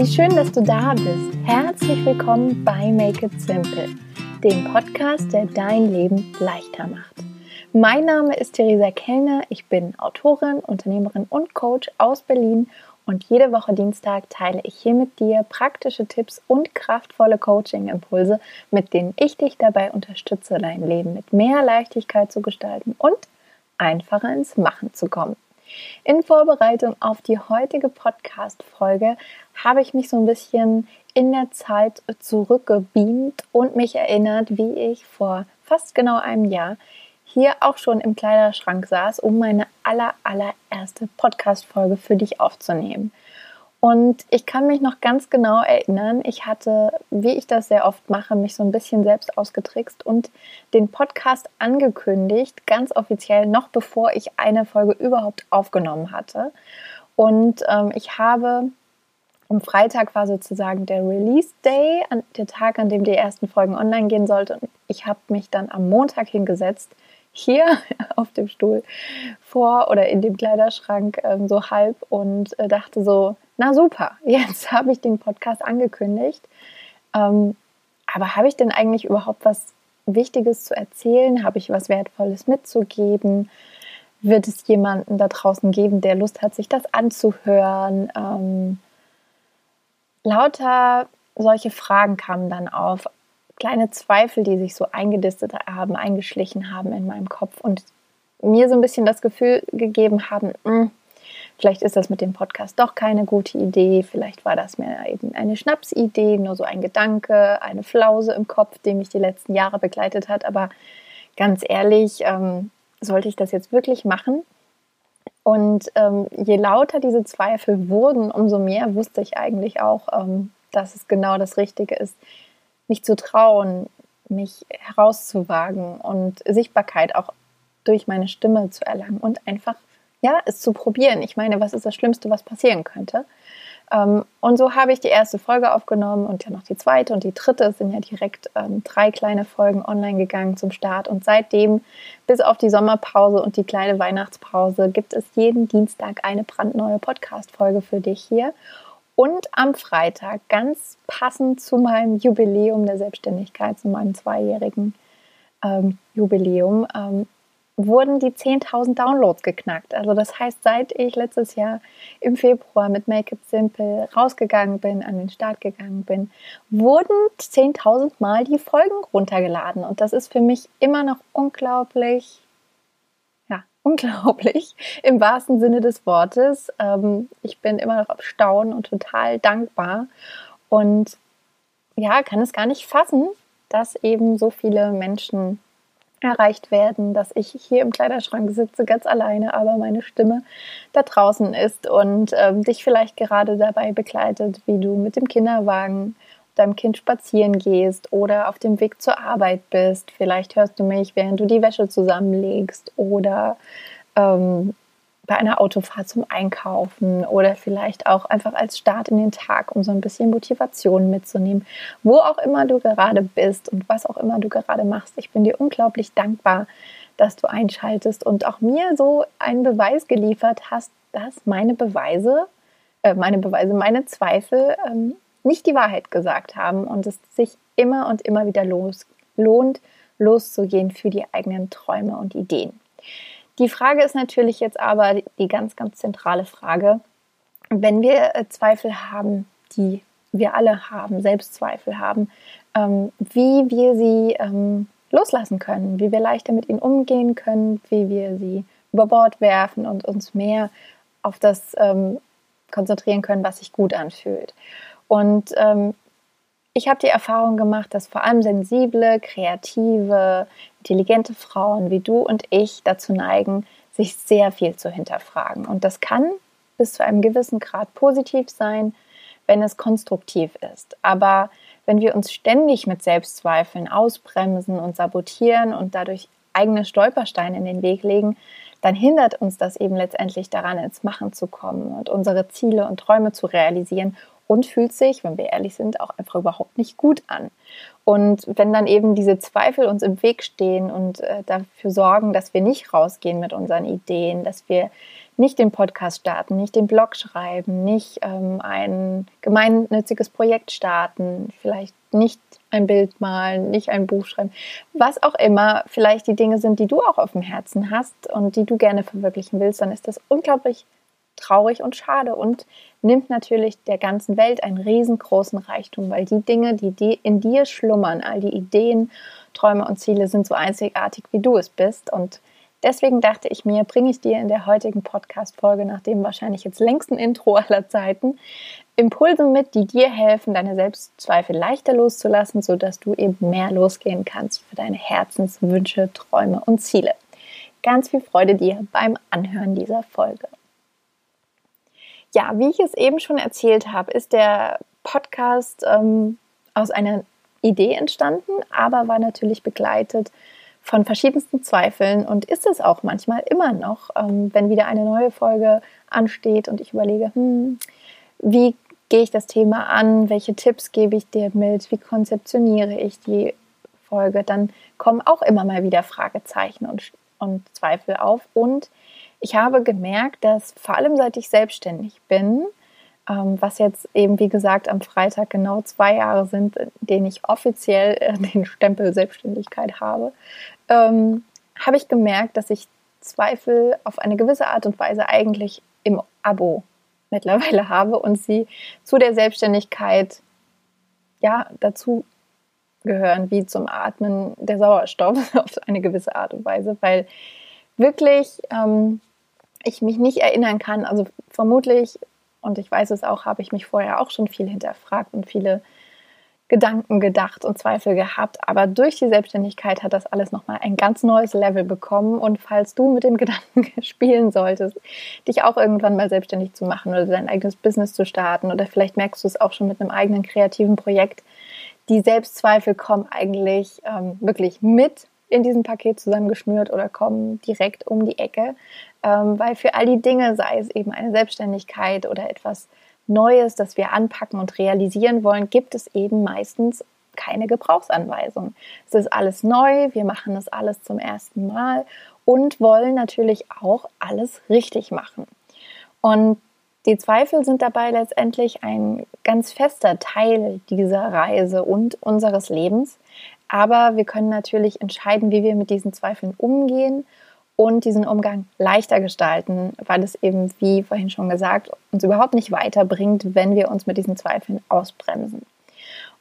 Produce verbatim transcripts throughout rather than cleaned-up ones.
Wie schön, dass du da bist. Herzlich willkommen bei Make It Simple, dem Podcast, der dein Leben leichter macht. Mein Name ist Theresa Kellner, ich bin Autorin, Unternehmerin und Coach aus Berlin und jede Woche Dienstag teile ich hier mit dir praktische Tipps und kraftvolle Coaching-Impulse, mit denen ich dich dabei unterstütze, dein Leben mit mehr Leichtigkeit zu gestalten und einfacher ins Machen zu kommen. In Vorbereitung auf die heutige Podcast-Folge habe ich mich so ein bisschen in der Zeit zurückgebeamt und mich erinnert, wie ich vor fast genau einem Jahr hier auch schon im Kleiderschrank saß, um meine aller, allererste Podcast-Folge für dich aufzunehmen. Und ich kann mich noch ganz genau erinnern, ich hatte, wie ich das sehr oft mache, mich so ein bisschen selbst ausgetrickst und den Podcast angekündigt, ganz offiziell, noch bevor ich eine Folge überhaupt aufgenommen hatte. Und ähm, ich habe, am Freitag war sozusagen der Release Day, an, der Tag, an dem die ersten Folgen online gehen sollten. Und ich habe mich dann am Montag hingesetzt, hier auf dem Stuhl vor oder in dem Kleiderschrank ähm, so halb und äh, dachte so, na super, jetzt habe ich den Podcast angekündigt, ähm, aber habe ich denn eigentlich überhaupt was Wichtiges zu erzählen? Habe ich was Wertvolles mitzugeben? Wird es jemanden da draußen geben, der Lust hat, sich das anzuhören? Ähm, lauter solche Fragen kamen dann auf, kleine Zweifel, die sich so eingenistet haben, eingeschlichen haben in meinem Kopf und mir so ein bisschen das Gefühl gegeben haben, mh, vielleicht ist das mit dem Podcast doch keine gute Idee, vielleicht war das mir eben eine Schnapsidee, nur so ein Gedanke, eine Flause im Kopf, die mich die letzten Jahre begleitet hat. Aber ganz ehrlich, ähm, sollte ich das jetzt wirklich machen? Und ähm, je lauter diese Zweifel wurden, umso mehr wusste ich eigentlich auch, ähm, dass es genau das Richtige ist, mich zu trauen, mich herauszuwagen und Sichtbarkeit auch durch meine Stimme zu erlangen und einfach ja, es zu probieren. Ich meine, was ist das Schlimmste, was passieren könnte? Ähm, und so habe ich die erste Folge aufgenommen und ja noch die zweite und die dritte. Es sind ja direkt ähm, drei kleine Folgen online gegangen zum Start. Und seitdem, bis auf die Sommerpause und die kleine Weihnachtspause, gibt es jeden Dienstag eine brandneue Podcast-Folge für dich hier. Und am Freitag, ganz passend zu meinem Jubiläum der Selbstständigkeit, zu meinem zweijährigen ähm, Jubiläum, ähm, wurden die zehntausend Downloads geknackt. Also das heißt, seit ich letztes Jahr im Februar mit Make It Simple rausgegangen bin, an den Start gegangen bin, wurden zehntausend Mal die Folgen runtergeladen. Und das ist für mich immer noch unglaublich, ja, unglaublich im wahrsten Sinne des Wortes. Ich bin immer noch am Staunen und total dankbar. Und ja, kann es gar nicht fassen, dass eben so viele Menschen erreicht werden, dass ich hier im Kleiderschrank sitze, ganz alleine, aber meine Stimme da draußen ist und äh, dich vielleicht gerade dabei begleitet, wie du mit dem Kinderwagen deinem Kind spazieren gehst oder auf dem Weg zur Arbeit bist. Vielleicht hörst du mich, während du die Wäsche zusammenlegst oder ähm, bei einer Autofahrt zum Einkaufen oder vielleicht auch einfach als Start in den Tag, um so ein bisschen Motivation mitzunehmen. Wo auch immer du gerade bist und was auch immer du gerade machst, ich bin dir unglaublich dankbar, dass du einschaltest und auch mir so einen Beweis geliefert hast, dass meine Beweise, äh, meine Beweise, meine Zweifel ähm, nicht die Wahrheit gesagt haben und es sich immer und immer wieder los, lohnt, loszugehen für die eigenen Träume und Ideen. Die Frage ist natürlich jetzt aber die ganz, ganz zentrale Frage, wenn wir Zweifel haben, die wir alle haben, Selbstzweifel haben, ähm, wie wir sie ähm, loslassen können, wie wir leichter mit ihnen umgehen können, wie wir sie über Bord werfen und uns mehr auf das ähm, konzentrieren können, was sich gut anfühlt. Und ähm, ich habe die Erfahrung gemacht, dass vor allem sensible, kreative, intelligente Frauen wie du und ich dazu neigen, sich sehr viel zu hinterfragen. Und das kann bis zu einem gewissen Grad positiv sein, wenn es konstruktiv ist. Aber wenn wir uns ständig mit Selbstzweifeln ausbremsen und sabotieren und dadurch eigene Stolpersteine in den Weg legen, dann hindert uns das eben letztendlich daran, ins Machen zu kommen und unsere Ziele und Träume zu realisieren und fühlt sich, wenn wir ehrlich sind, auch einfach überhaupt nicht gut an. Und wenn dann eben diese Zweifel uns im Weg stehen und äh, dafür sorgen, dass wir nicht rausgehen mit unseren Ideen, dass wir nicht den Podcast starten, nicht den Blog schreiben, nicht ähm, ein gemeinnütziges Projekt starten, vielleicht nicht ein Bild malen, nicht ein Buch schreiben, was auch immer vielleicht die Dinge sind, die du auch auf dem Herzen hast und die du gerne verwirklichen willst, dann ist das unglaublich traurig und schade und nimmt natürlich der ganzen Welt einen riesengroßen Reichtum, weil die Dinge, die in dir schlummern, all die Ideen, Träume und Ziele sind so einzigartig, wie du es bist. Und deswegen dachte ich mir, bringe ich dir in der heutigen Podcast-Folge, nach dem wahrscheinlich jetzt längsten Intro aller Zeiten, Impulse mit, die dir helfen, deine Selbstzweifel leichter loszulassen, sodass du eben mehr losgehen kannst für deine Herzenswünsche, Träume und Ziele. Ganz viel Freude dir beim Anhören dieser Folge. Ja, wie ich es eben schon erzählt habe, ist der Podcast ähm, aus einer Idee entstanden, aber war natürlich begleitet von verschiedensten Zweifeln und ist es auch manchmal immer noch, ähm, wenn wieder eine neue Folge ansteht und ich überlege, hm, wie gehe ich das Thema an, welche Tipps gebe ich dir mit, wie konzeptioniere ich die Folge, dann kommen auch immer mal wieder Fragezeichen und, und Zweifel auf und ich habe gemerkt, dass vor allem seit ich selbstständig bin, ähm, was jetzt eben wie gesagt am Freitag genau zwei Jahre sind, in denen ich offiziell äh, den Stempel Selbstständigkeit habe, ähm, habe ich gemerkt, dass ich Zweifel auf eine gewisse Art und Weise eigentlich im Abo mittlerweile habe und sie zu der Selbstständigkeit ja dazu gehören, wie zum Atmen der Sauerstoff auf eine gewisse Art und Weise, weil wirklich ähm, ich mich nicht erinnern kann, also vermutlich, und ich weiß es auch, habe ich mich vorher auch schon viel hinterfragt und viele Gedanken gedacht und Zweifel gehabt, aber durch die Selbstständigkeit hat das alles nochmal ein ganz neues Level bekommen und falls du mit dem Gedanken spielen solltest, dich auch irgendwann mal selbstständig zu machen oder dein eigenes Business zu starten oder vielleicht merkst du es auch schon mit einem eigenen kreativen Projekt, die Selbstzweifel kommen eigentlich ähm, wirklich mit in diesem Paket zusammengeschnürt oder kommen direkt um die Ecke, ähm, weil für all die Dinge, sei es eben eine Selbstständigkeit oder etwas Neues, das wir anpacken und realisieren wollen, gibt es eben meistens keine Gebrauchsanweisung. Es ist alles neu, wir machen das alles zum ersten Mal und wollen natürlich auch alles richtig machen. Und die Zweifel sind dabei letztendlich ein ganz fester Teil dieser Reise und unseres Lebens. Aber wir können natürlich entscheiden, wie wir mit diesen Zweifeln umgehen und diesen Umgang leichter gestalten, weil es eben, wie vorhin schon gesagt, uns überhaupt nicht weiterbringt, wenn wir uns mit diesen Zweifeln ausbremsen.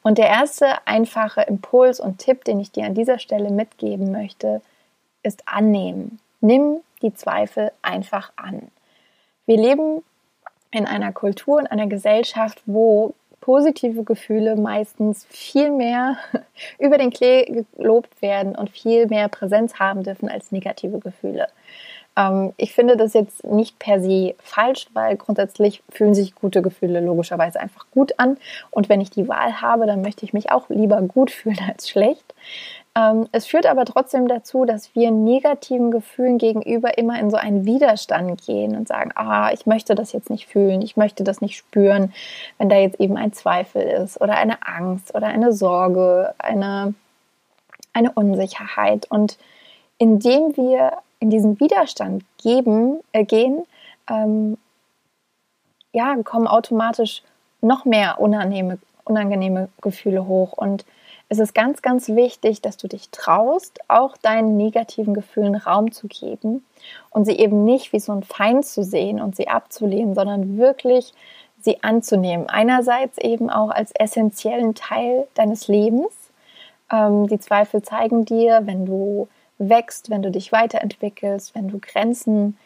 Und der erste einfache Impuls und Tipp, den ich dir an dieser Stelle mitgeben möchte, ist annehmen. Nimm die Zweifel einfach an. Wir leben in einer Kultur, in einer Gesellschaft, wo positive Gefühle meistens viel mehr über den Klee gelobt werden und viel mehr Präsenz haben dürfen als negative Gefühle. Ähm, ich finde das jetzt nicht per se falsch, weil grundsätzlich fühlen sich gute Gefühle logischerweise einfach gut an. Und wenn ich die Wahl habe, dann möchte ich mich auch lieber gut fühlen als schlecht. Ähm, es führt aber trotzdem dazu, dass wir negativen Gefühlen gegenüber immer in so einen Widerstand gehen und sagen, ah, ich möchte das jetzt nicht fühlen, ich möchte das nicht spüren, wenn da jetzt eben ein Zweifel ist oder eine Angst oder eine Sorge, eine, eine Unsicherheit. Und indem wir in diesen Widerstand geben, äh, gehen, ähm, ja, kommen automatisch noch mehr unangenehme, unangenehme Gefühle hoch und es ist ganz, ganz wichtig, dass du dich traust, auch deinen negativen Gefühlen Raum zu geben und sie eben nicht wie so ein Feind zu sehen und sie abzulehnen, sondern wirklich sie anzunehmen. Einerseits eben auch als essentiellen Teil deines Lebens. Ähm, die Zweifel zeigen dir, wenn du wächst, wenn du dich weiterentwickelst, wenn du Grenzen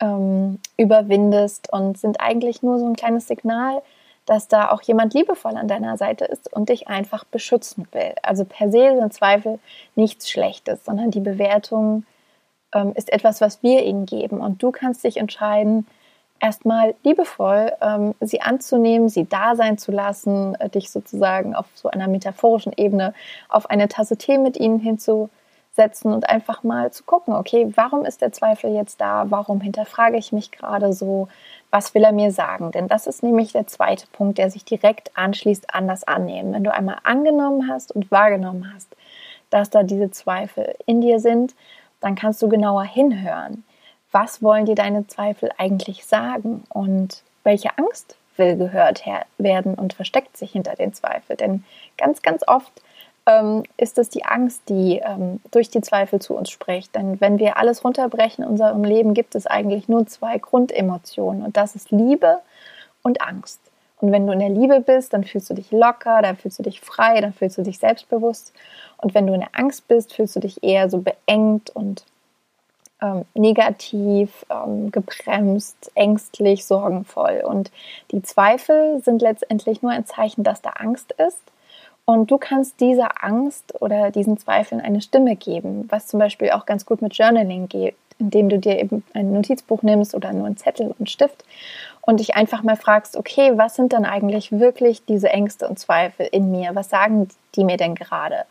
ähm, überwindest und sind eigentlich nur so ein kleines Signal, dass da auch jemand liebevoll an deiner Seite ist und dich einfach beschützen will. Also per se sind Zweifel nichts Schlechtes, sondern die Bewertung ähm, ist etwas, was wir ihnen geben. Und du kannst dich entscheiden, erstmal liebevoll ähm, sie anzunehmen, sie da sein zu lassen, äh, dich sozusagen auf so einer metaphorischen Ebene auf eine Tasse Tee mit ihnen hinzusetzen setzen und einfach mal zu gucken, okay, warum ist der Zweifel jetzt da? Warum hinterfrage ich mich gerade so? Was will er mir sagen? Denn das ist nämlich der zweite Punkt, der sich direkt anschließt an das Annehmen. Wenn du einmal angenommen hast und wahrgenommen hast, dass da diese Zweifel in dir sind, dann kannst du genauer hinhören. Was wollen dir deine Zweifel eigentlich sagen? Und welche Angst will gehört werden und versteckt sich hinter den Zweifel? Denn ganz, ganz oft ähm, ist es die Angst, die ähm, durch die Zweifel zu uns spricht. Denn wenn wir alles runterbrechen in unserem Leben, gibt es eigentlich nur zwei Grundemotionen. Und das ist Liebe und Angst. Und wenn du in der Liebe bist, dann fühlst du dich locker, dann fühlst du dich frei, dann fühlst du dich selbstbewusst. Und wenn du in der Angst bist, fühlst du dich eher so beengt und ähm, negativ, ähm, gebremst, ängstlich, sorgenvoll. Und die Zweifel sind letztendlich nur ein Zeichen, dass da Angst ist. Und du kannst dieser Angst oder diesen Zweifeln eine Stimme geben, was zum Beispiel auch ganz gut mit Journaling geht, indem du dir eben ein Notizbuch nimmst oder nur einen Zettel und Stift und dich einfach mal fragst, okay, was sind denn eigentlich wirklich diese Ängste und Zweifel in mir? Was sagen die mir denn gerade?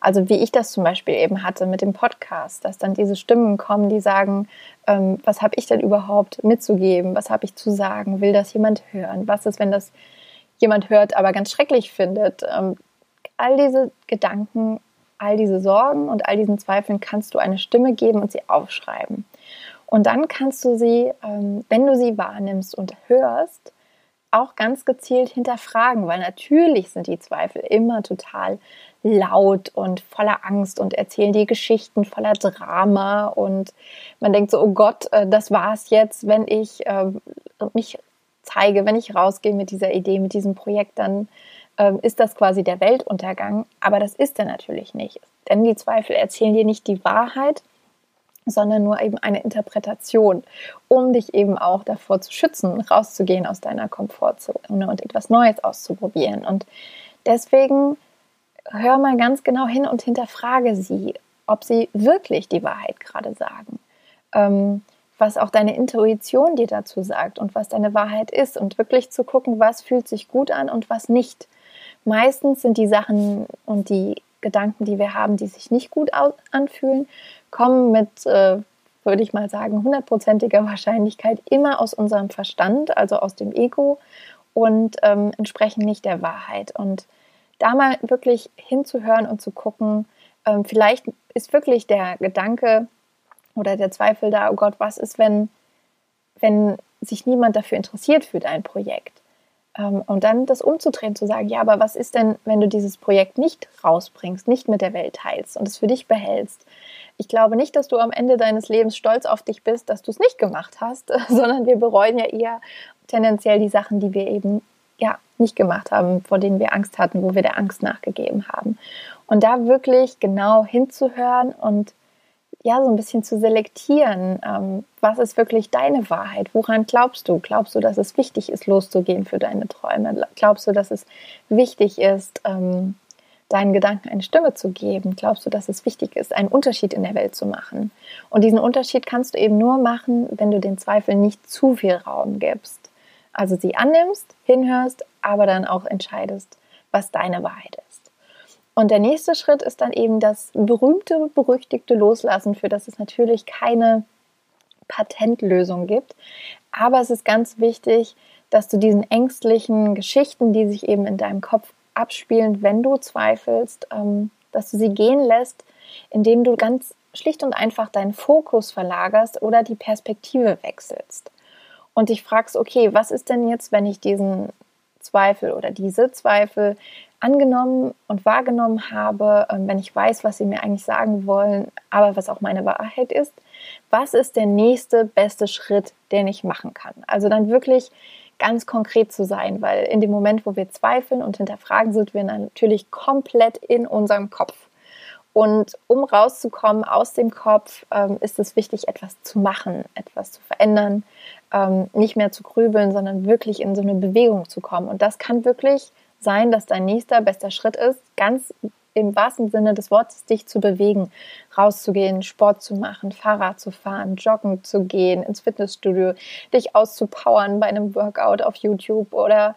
Also wie ich das zum Beispiel eben hatte mit dem Podcast, dass dann diese Stimmen kommen, die sagen, ähm, was habe ich denn überhaupt mitzugeben? Was habe ich zu sagen? Will das jemand hören? Was ist, wenn das jemand hört, aber ganz schrecklich findet? Ähm, all diese Gedanken, all diese Sorgen und all diesen Zweifeln kannst du eine Stimme geben und sie aufschreiben. Und dann kannst du sie, wenn du sie wahrnimmst und hörst, auch ganz gezielt hinterfragen, weil natürlich sind die Zweifel immer total laut und voller Angst und erzählen die Geschichten voller Drama und man denkt so, oh Gott, das war's jetzt, wenn ich mich zeige, wenn ich rausgehe mit dieser Idee, mit diesem Projekt, dann ist das quasi der Weltuntergang, aber das ist er natürlich nicht. Denn die Zweifel erzählen dir nicht die Wahrheit, sondern nur eben eine Interpretation, um dich eben auch davor zu schützen, rauszugehen aus deiner Komfortzone und etwas Neues auszuprobieren. Und deswegen hör mal ganz genau hin und hinterfrage sie, ob sie wirklich die Wahrheit gerade sagen. Ähm, was auch deine Intuition dir dazu sagt und was deine Wahrheit ist und wirklich zu gucken, was fühlt sich gut an und was nicht. Meistens sind die Sachen und die Gedanken, die wir haben, die sich nicht gut anfühlen, kommen mit, äh, würde ich mal sagen, hundertprozentiger Wahrscheinlichkeit immer aus unserem Verstand, also aus dem Ego und ähm, entsprechen nicht der Wahrheit. Und da mal wirklich hinzuhören und zu gucken, ähm, vielleicht ist wirklich der Gedanke oder der Zweifel da, oh Gott, was ist, wenn, wenn sich niemand dafür interessiert für dein Projekt? Und dann das umzudrehen, zu sagen, ja, aber was ist denn, wenn du dieses Projekt nicht rausbringst, nicht mit der Welt teilst und es für dich behältst? Ich glaube nicht, dass du am Ende deines Lebens stolz auf dich bist, dass du es nicht gemacht hast, sondern wir bereuen ja eher tendenziell die Sachen, die wir eben ja nicht gemacht haben, vor denen wir Angst hatten, wo wir der Angst nachgegeben haben. Und da wirklich genau hinzuhören und ja, so ein bisschen zu selektieren, ähm, was ist wirklich deine Wahrheit, woran glaubst du? Glaubst du, dass es wichtig ist, loszugehen für deine Träume? Glaubst du, dass es wichtig ist, ähm, deinen Gedanken eine Stimme zu geben? Glaubst du, dass es wichtig ist, einen Unterschied in der Welt zu machen? Und diesen Unterschied kannst du eben nur machen, wenn du den Zweifel nicht zu viel Raum gibst. Also sie annimmst, hinhörst, aber dann auch entscheidest, was deine Wahrheit ist. Und der nächste Schritt ist dann eben das berühmte, berüchtigte Loslassen, für das es natürlich keine Patentlösung gibt. Aber es ist ganz wichtig, dass du diesen ängstlichen Geschichten, die sich eben in deinem Kopf abspielen, wenn du zweifelst, dass du sie gehen lässt, indem du ganz schlicht und einfach deinen Fokus verlagerst oder die Perspektive wechselst. Und dich fragst, okay, was ist denn jetzt, wenn ich diesen Zweifel oder diese Zweifel angenommen und wahrgenommen habe, wenn ich weiß, was sie mir eigentlich sagen wollen, aber was auch meine Wahrheit ist, was ist der nächste beste Schritt, den ich machen kann? Also dann wirklich ganz konkret zu sein, weil in dem Moment, wo wir zweifeln und hinterfragen, sind wir natürlich komplett in unserem Kopf. Und um rauszukommen aus dem Kopf, ist es wichtig, etwas zu machen, etwas zu verändern, nicht mehr zu grübeln, sondern wirklich in so eine Bewegung zu kommen. Und das kann wirklich sein, dass dein nächster bester Schritt ist, ganz im wahrsten Sinne des Wortes dich zu bewegen, rauszugehen, Sport zu machen, Fahrrad zu fahren, joggen zu gehen, ins Fitnessstudio, dich auszupowern bei einem Workout auf YouTube oder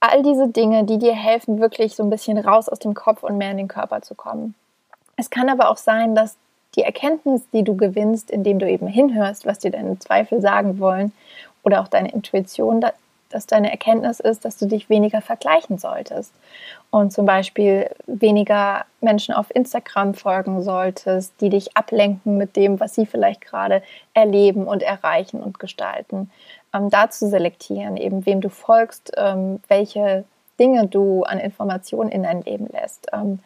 all diese Dinge, die dir helfen, wirklich so ein bisschen raus aus dem Kopf und mehr in den Körper zu kommen. Es kann aber auch sein, dass die Erkenntnis, die du gewinnst, indem du eben hinhörst, was dir deine Zweifel sagen wollen oder auch deine Intuition, dass deine Erkenntnis ist, dass du dich weniger vergleichen solltest und zum Beispiel weniger Menschen auf Instagram folgen solltest, die dich ablenken mit dem, was sie vielleicht gerade erleben und erreichen und gestalten. Ähm, da zu selektieren, eben wem du folgst, ähm, welche Dinge du an Informationen in dein Leben lässt. Ähm,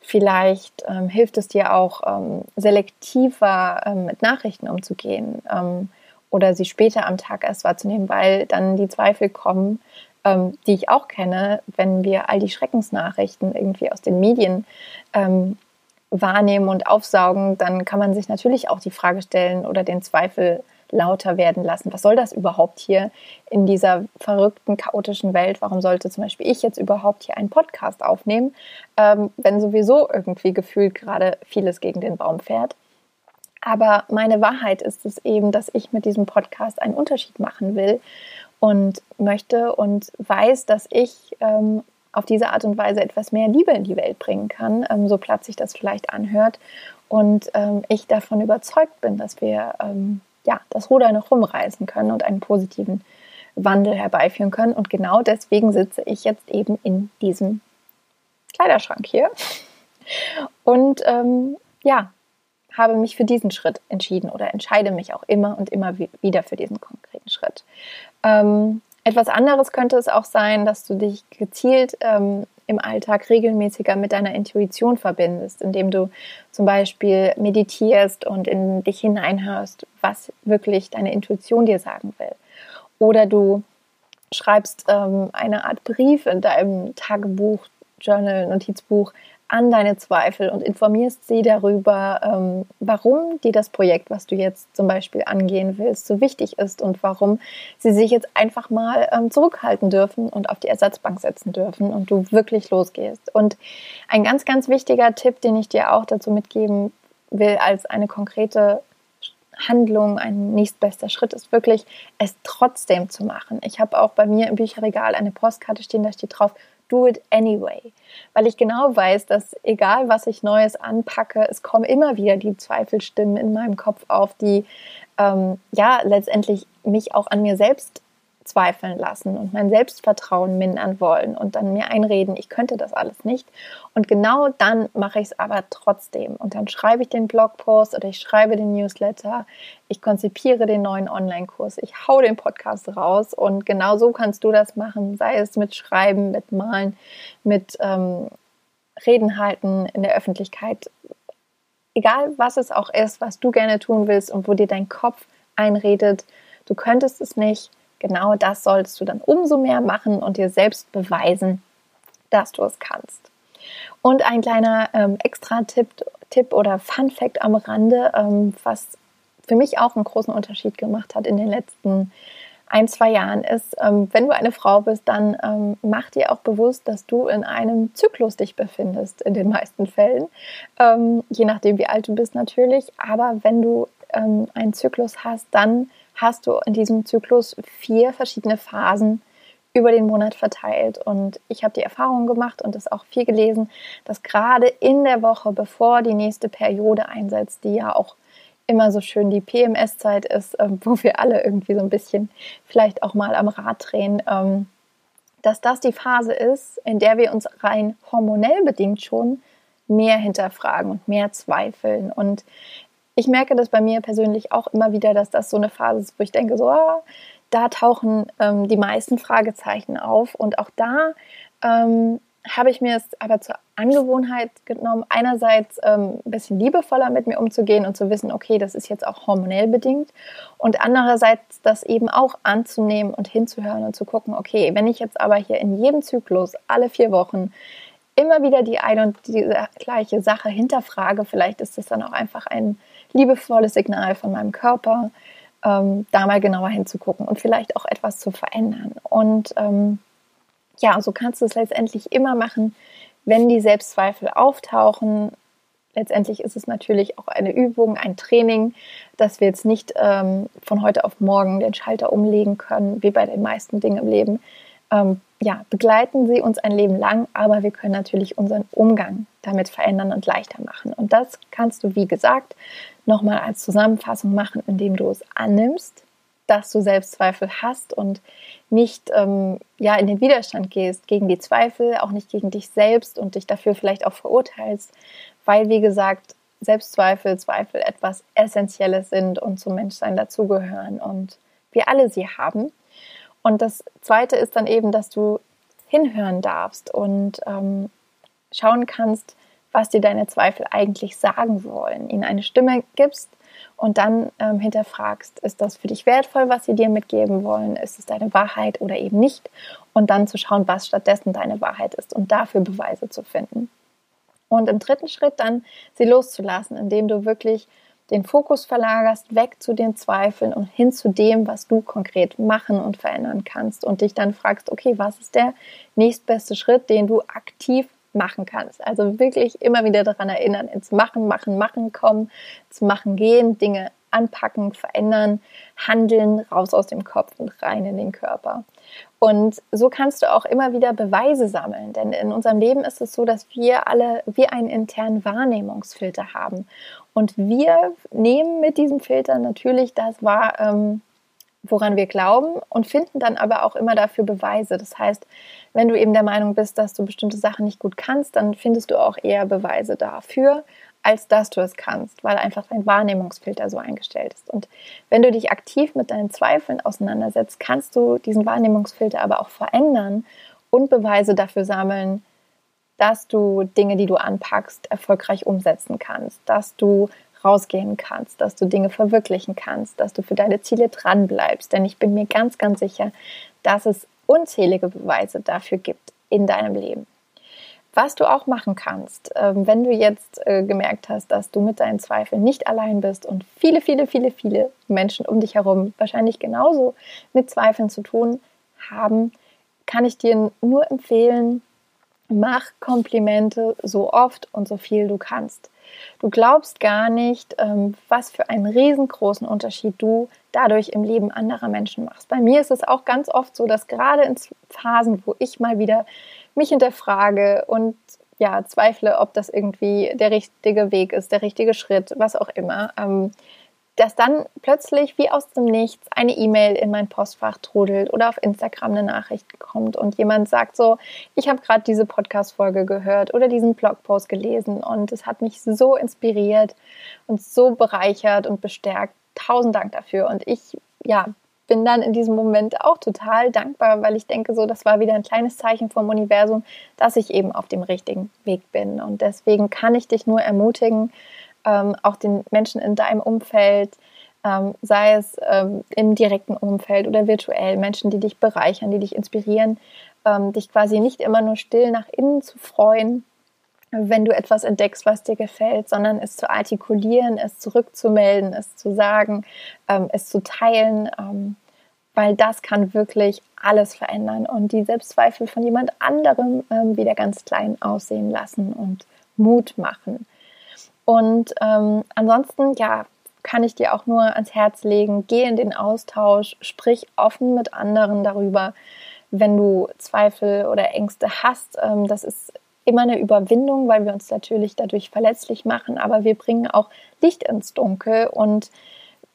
vielleicht ähm, hilft es dir auch, ähm, selektiver ähm, mit Nachrichten umzugehen, ähm, oder sie später am Tag erst wahrzunehmen, weil dann die Zweifel kommen, ähm, die ich auch kenne, wenn wir all die Schreckensnachrichten irgendwie aus den Medien ähm, wahrnehmen und aufsaugen, dann kann man sich natürlich auch die Frage stellen oder den Zweifel lauter werden lassen. Was soll das überhaupt hier in dieser verrückten, chaotischen Welt? Warum sollte zum Beispiel ich jetzt überhaupt hier einen Podcast aufnehmen, ähm, wenn sowieso irgendwie gefühlt gerade vieles gegen den Baum fährt? Aber meine Wahrheit ist es eben, dass ich mit diesem Podcast einen Unterschied machen will und möchte und weiß, dass ich ähm, auf diese Art und Weise etwas mehr Liebe in die Welt bringen kann, ähm, so platt sich das vielleicht anhört. Und ähm, ich davon überzeugt bin, dass wir ähm, ja, das Ruder noch rumreißen können und einen positiven Wandel herbeiführen können. Und genau deswegen sitze ich jetzt eben in diesem Kleiderschrank hier und ähm, ja, habe mich für diesen Schritt entschieden oder entscheide mich auch immer und immer wieder für diesen konkreten Schritt. Ähm, etwas anderes könnte es auch sein, dass du dich gezielt ähm, im Alltag regelmäßiger mit deiner Intuition verbindest, indem du zum Beispiel meditierst und in dich hineinhörst, was wirklich deine Intuition dir sagen will. Oder du schreibst ähm, eine Art Brief in deinem Tagebuch, Journal, Notizbuch an deine Zweifel und informierst sie darüber, ähm, warum dir das Projekt, was du jetzt zum Beispiel angehen willst, so wichtig ist und warum sie sich jetzt einfach mal ähm, zurückhalten dürfen und auf die Ersatzbank setzen dürfen und du wirklich losgehst. Und ein ganz, ganz wichtiger Tipp, den ich dir auch dazu mitgeben will, als eine konkrete Handlung, ein nächstbester Schritt ist wirklich, es trotzdem zu machen. Ich habe auch bei mir im Bücherregal eine Postkarte stehen, da steht drauf, do it anyway, weil ich genau weiß, dass egal, was ich Neues anpacke, es kommen immer wieder die Zweifelstimmen in meinem Kopf auf, die ähm, ja letztendlich mich auch an mir selbst zweifeln lassen und mein Selbstvertrauen mindern wollen und dann mir einreden, ich könnte das alles nicht. Und genau dann mache ich es aber trotzdem. Und dann schreibe ich den Blogpost oder ich schreibe den Newsletter, ich konzipiere den neuen Online-Kurs, ich hau den Podcast raus und genau so kannst du das machen, sei es mit Schreiben, mit Malen, mit ähm, Reden halten in der Öffentlichkeit. Egal, was es auch ist, was du gerne tun willst und wo dir dein Kopf einredet, du könntest es nicht. Genau das solltest du dann umso mehr machen und dir selbst beweisen, dass du es kannst. Und ein kleiner ähm, Extra-Tipp Tipp oder Fun-Fact am Rande, ähm, was für mich auch einen großen Unterschied gemacht hat in den letzten ein, zwei Jahren, ist, ähm, wenn du eine Frau bist, dann ähm, mach dir auch bewusst, dass du in einem Zyklus dich befindest, in den meisten Fällen, ähm, je nachdem wie alt du bist natürlich, aber wenn du ähm, einen Zyklus hast, dann hast du in diesem Zyklus vier verschiedene Phasen über den Monat verteilt. Und ich habe die Erfahrung gemacht und das auch viel gelesen, dass gerade in der Woche, bevor die nächste Periode einsetzt, die ja auch immer so schön die P M S-Zeit ist, wo wir alle irgendwie so ein bisschen vielleicht auch mal am Rad drehen, dass das die Phase ist, in der wir uns rein hormonell bedingt schon mehr hinterfragen und mehr zweifeln. Und ich merke das bei mir persönlich auch immer wieder, dass das so eine Phase ist, wo ich denke, so, ah, da tauchen ähm, die meisten Fragezeichen auf. Und auch da ähm, habe ich mir es aber zur Angewohnheit genommen, einerseits ähm, ein bisschen liebevoller mit mir umzugehen und zu wissen, okay, das ist jetzt auch hormonell bedingt. Und andererseits das eben auch anzunehmen und hinzuhören und zu gucken, okay, wenn ich jetzt aber hier in jedem Zyklus alle vier Wochen immer wieder die eine und die gleiche Sache hinterfrage, vielleicht ist das dann auch einfach ein liebevolles Signal von meinem Körper, ähm, da mal genauer hinzugucken und vielleicht auch etwas zu verändern. Und ähm, ja, so kannst du es letztendlich immer machen, wenn die Selbstzweifel auftauchen. Letztendlich ist es natürlich auch eine Übung, ein Training, dass wir jetzt nicht ähm, von heute auf morgen den Schalter umlegen können, wie bei den meisten Dingen im Leben. ähm, ja, begleiten sie uns ein Leben lang, aber wir können natürlich unseren Umgang damit verändern und leichter machen. Und das kannst du, wie gesagt, nochmal als Zusammenfassung machen, indem du es annimmst, dass du Selbstzweifel hast und nicht ähm, ja, in den Widerstand gehst gegen die Zweifel, auch nicht gegen dich selbst und dich dafür vielleicht auch verurteilst, weil, wie gesagt, Selbstzweifel, Zweifel etwas Essentielles sind und zum Menschsein dazugehören und wir alle sie haben. Und das Zweite ist dann eben, dass du hinhören darfst und ähm, schauen kannst, was dir deine Zweifel eigentlich sagen wollen, ihnen eine Stimme gibst und dann ähm, hinterfragst, ist das für dich wertvoll, was sie dir mitgeben wollen, ist es deine Wahrheit oder eben nicht, und dann zu schauen, was stattdessen deine Wahrheit ist und dafür Beweise zu finden. Und im dritten Schritt dann sie loszulassen, indem du wirklich den Fokus verlagerst, weg zu den Zweifeln und hin zu dem, was du konkret machen und verändern kannst, und dich dann fragst, okay, was ist der nächstbeste Schritt, den du aktiv machen kannst? Also wirklich immer wieder daran erinnern, ins Machen, Machen, Machen kommen, ins Machen gehen, Dinge anpacken, verändern, handeln, raus aus dem Kopf und rein in den Körper. Und so kannst du auch immer wieder Beweise sammeln, denn in unserem Leben ist es so, dass wir alle wie einen internen Wahrnehmungsfilter haben. Und wir nehmen mit diesem Filter natürlich das wahr, ähm, woran wir glauben, und finden dann aber auch immer dafür Beweise. Das heißt, wenn du eben der Meinung bist, dass du bestimmte Sachen nicht gut kannst, dann findest du auch eher Beweise dafür, als dass du es kannst, weil einfach dein Wahrnehmungsfilter so eingestellt ist. Und wenn du dich aktiv mit deinen Zweifeln auseinandersetzt, kannst du diesen Wahrnehmungsfilter aber auch verändern und Beweise dafür sammeln, dass du Dinge, die du anpackst, erfolgreich umsetzen kannst, dass du rausgehen kannst, dass du Dinge verwirklichen kannst, dass du für deine Ziele dranbleibst. Denn ich bin mir ganz, ganz sicher, dass es unzählige Beweise dafür gibt in deinem Leben. Was du auch machen kannst, wenn du jetzt gemerkt hast, dass du mit deinen Zweifeln nicht allein bist und viele, viele, viele, viele Menschen um dich herum wahrscheinlich genauso mit Zweifeln zu tun haben, kann ich dir nur empfehlen, mach Komplimente so oft und so viel du kannst. Du glaubst gar nicht, was für einen riesengroßen Unterschied du dadurch im Leben anderer Menschen machst. Bei mir ist es auch ganz oft so, dass gerade in Phasen, wo ich mal wieder mich hinterfrage und ja, zweifle, ob das irgendwie der richtige Weg ist, der richtige Schritt, was auch immer, ähm, dass dann plötzlich wie aus dem Nichts eine E-Mail in mein Postfach trudelt oder auf Instagram eine Nachricht kommt und jemand sagt so, ich habe gerade diese Podcast-Folge gehört oder diesen Blogpost gelesen und es hat mich so inspiriert und so bereichert und bestärkt. Tausend Dank dafür. Und ich, ja, bin dann in diesem Moment auch total dankbar, weil ich denke so, das war wieder ein kleines Zeichen vom Universum, dass ich eben auf dem richtigen Weg bin. Und deswegen kann ich dich nur ermutigen, ähm, auch den Menschen in deinem Umfeld, ähm, sei es ähm, im direkten Umfeld oder virtuell, Menschen, die dich bereichern, die dich inspirieren, ähm, dich quasi nicht immer nur still nach innen zu freuen, wenn du etwas entdeckst, was dir gefällt, sondern es zu artikulieren, es zurückzumelden, es zu sagen, ähm, es zu teilen, ähm, weil das kann wirklich alles verändern und die Selbstzweifel von jemand anderem ähm, wieder ganz klein aussehen lassen und Mut machen. Und ähm, ansonsten, ja, kann ich dir auch nur ans Herz legen, geh in den Austausch, sprich offen mit anderen darüber, wenn du Zweifel oder Ängste hast. Ähm, das ist immer eine Überwindung, weil wir uns natürlich dadurch verletzlich machen, aber wir bringen auch Licht ins Dunkel. Und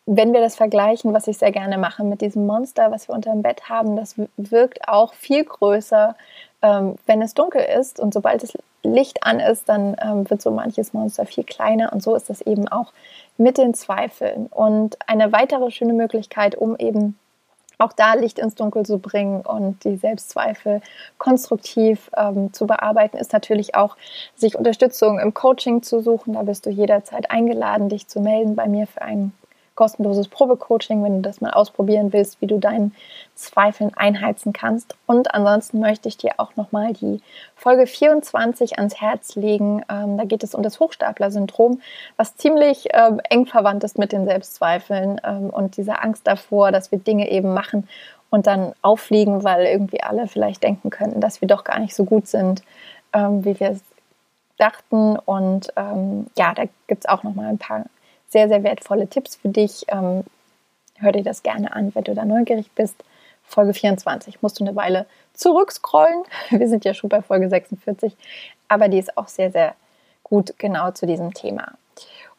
wenn wir das vergleichen, was ich sehr gerne mache mit diesem Monster, was wir unterm Bett haben, das wirkt auch viel größer, ähm, wenn es dunkel ist, und sobald das Licht an ist, dann ähm, wird so manches Monster viel kleiner, und so ist das eben auch mit den Zweifeln. Und eine weitere schöne Möglichkeit, um eben auch da Licht ins Dunkel zu bringen und die Selbstzweifel konstruktiv ähm, zu bearbeiten, ist natürlich auch, sich Unterstützung im Coaching zu suchen. Da bist du jederzeit eingeladen, dich zu melden bei mir für ein kostenloses Probecoaching, wenn du das mal ausprobieren willst, wie du deinen Zweifeln einheizen kannst. Und ansonsten möchte ich dir auch nochmal die Folge vierundzwanzig ans Herz legen. Ähm, da geht es um das Hochstapler-Syndrom, was ziemlich ähm, eng verwandt ist mit den Selbstzweifeln ähm, und dieser Angst davor, dass wir Dinge eben machen und dann auffliegen, weil irgendwie alle vielleicht denken könnten, dass wir doch gar nicht so gut sind, ähm, wie wir es dachten. Und ähm, ja, da gibt es auch nochmal ein paar sehr, sehr wertvolle Tipps für dich. Ähm, hör dir das gerne an, wenn du da neugierig bist. Folge vierundzwanzig. Musst du eine Weile zurückscrollen. Wir sind ja schon bei Folge sechsundvierzig, aber die ist auch sehr, sehr gut genau zu diesem Thema.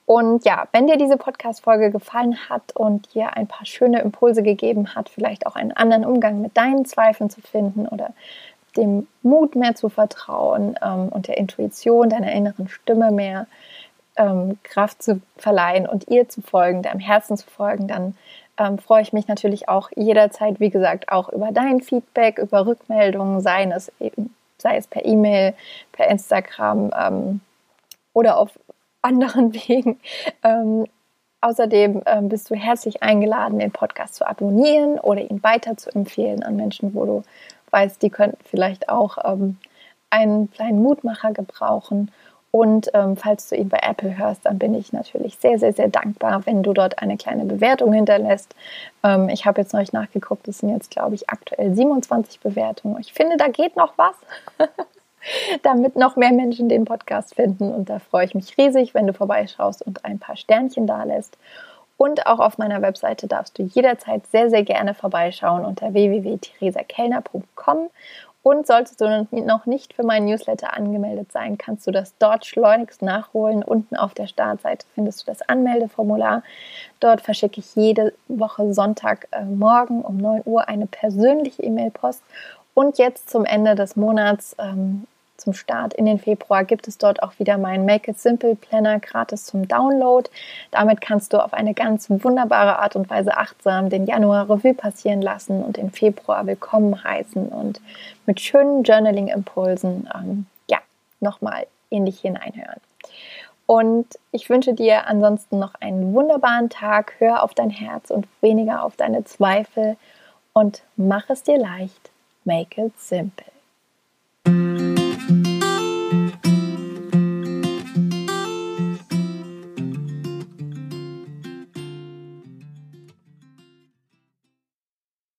Und ja, wenn dir diese Podcast-Folge gefallen hat und dir ein paar schöne Impulse gegeben hat, vielleicht auch einen anderen Umgang mit deinen Zweifeln zu finden oder dem Mut mehr zu vertrauen ähm, und der Intuition, deiner inneren Stimme mehr ähm, Kraft zu verleihen und ihr zu folgen, deinem Herzen zu folgen, dann ähm, freue ich mich natürlich auch jederzeit, wie gesagt, auch über dein Feedback, über Rückmeldungen, sei es, eben, sei es per E-Mail, per Instagram ähm, oder auf anderen Wegen. Ähm, außerdem ähm, bist du herzlich eingeladen, den Podcast zu abonnieren oder ihn weiter zu empfehlen an Menschen, wo du weißt, die könnten vielleicht auch ähm, einen kleinen Mutmacher gebrauchen. Und ähm, falls du ihn bei Apple hörst, dann bin ich natürlich sehr, sehr, sehr dankbar, wenn du dort eine kleine Bewertung hinterlässt. Ähm, ich habe jetzt noch nicht nachgeguckt, es sind jetzt, glaube ich, aktuell siebenundzwanzig Bewertungen. Ich finde, da geht noch was. Damit noch mehr Menschen den Podcast finden. Und da freue ich mich riesig, wenn du vorbeischaust und ein paar Sternchen da lässt. Und auch auf meiner Webseite darfst du jederzeit sehr, sehr gerne vorbeischauen unter w w w punkt theresa kellner punkt com. Und solltest du noch nicht für meinen Newsletter angemeldet sein, kannst du das dort schleunigst nachholen. Unten auf der Startseite findest du das Anmeldeformular. Dort verschicke ich jede Woche Sonntagmorgen um neun Uhr eine persönliche E-Mail-Post. Und jetzt zum Ende des Monats, ähm, zum Start in den Februar, gibt es dort auch wieder meinen Make It Simple Planner gratis zum Download. Damit kannst du auf eine ganz wunderbare Art und Weise achtsam den Januar Revue passieren lassen und den Februar willkommen heißen und mit schönen Journaling-Impulsen ähm, ja, nochmal in dich hineinhören. Und ich wünsche dir ansonsten noch einen wunderbaren Tag. Hör auf dein Herz und weniger auf deine Zweifel und mach es dir leicht. Make it simple.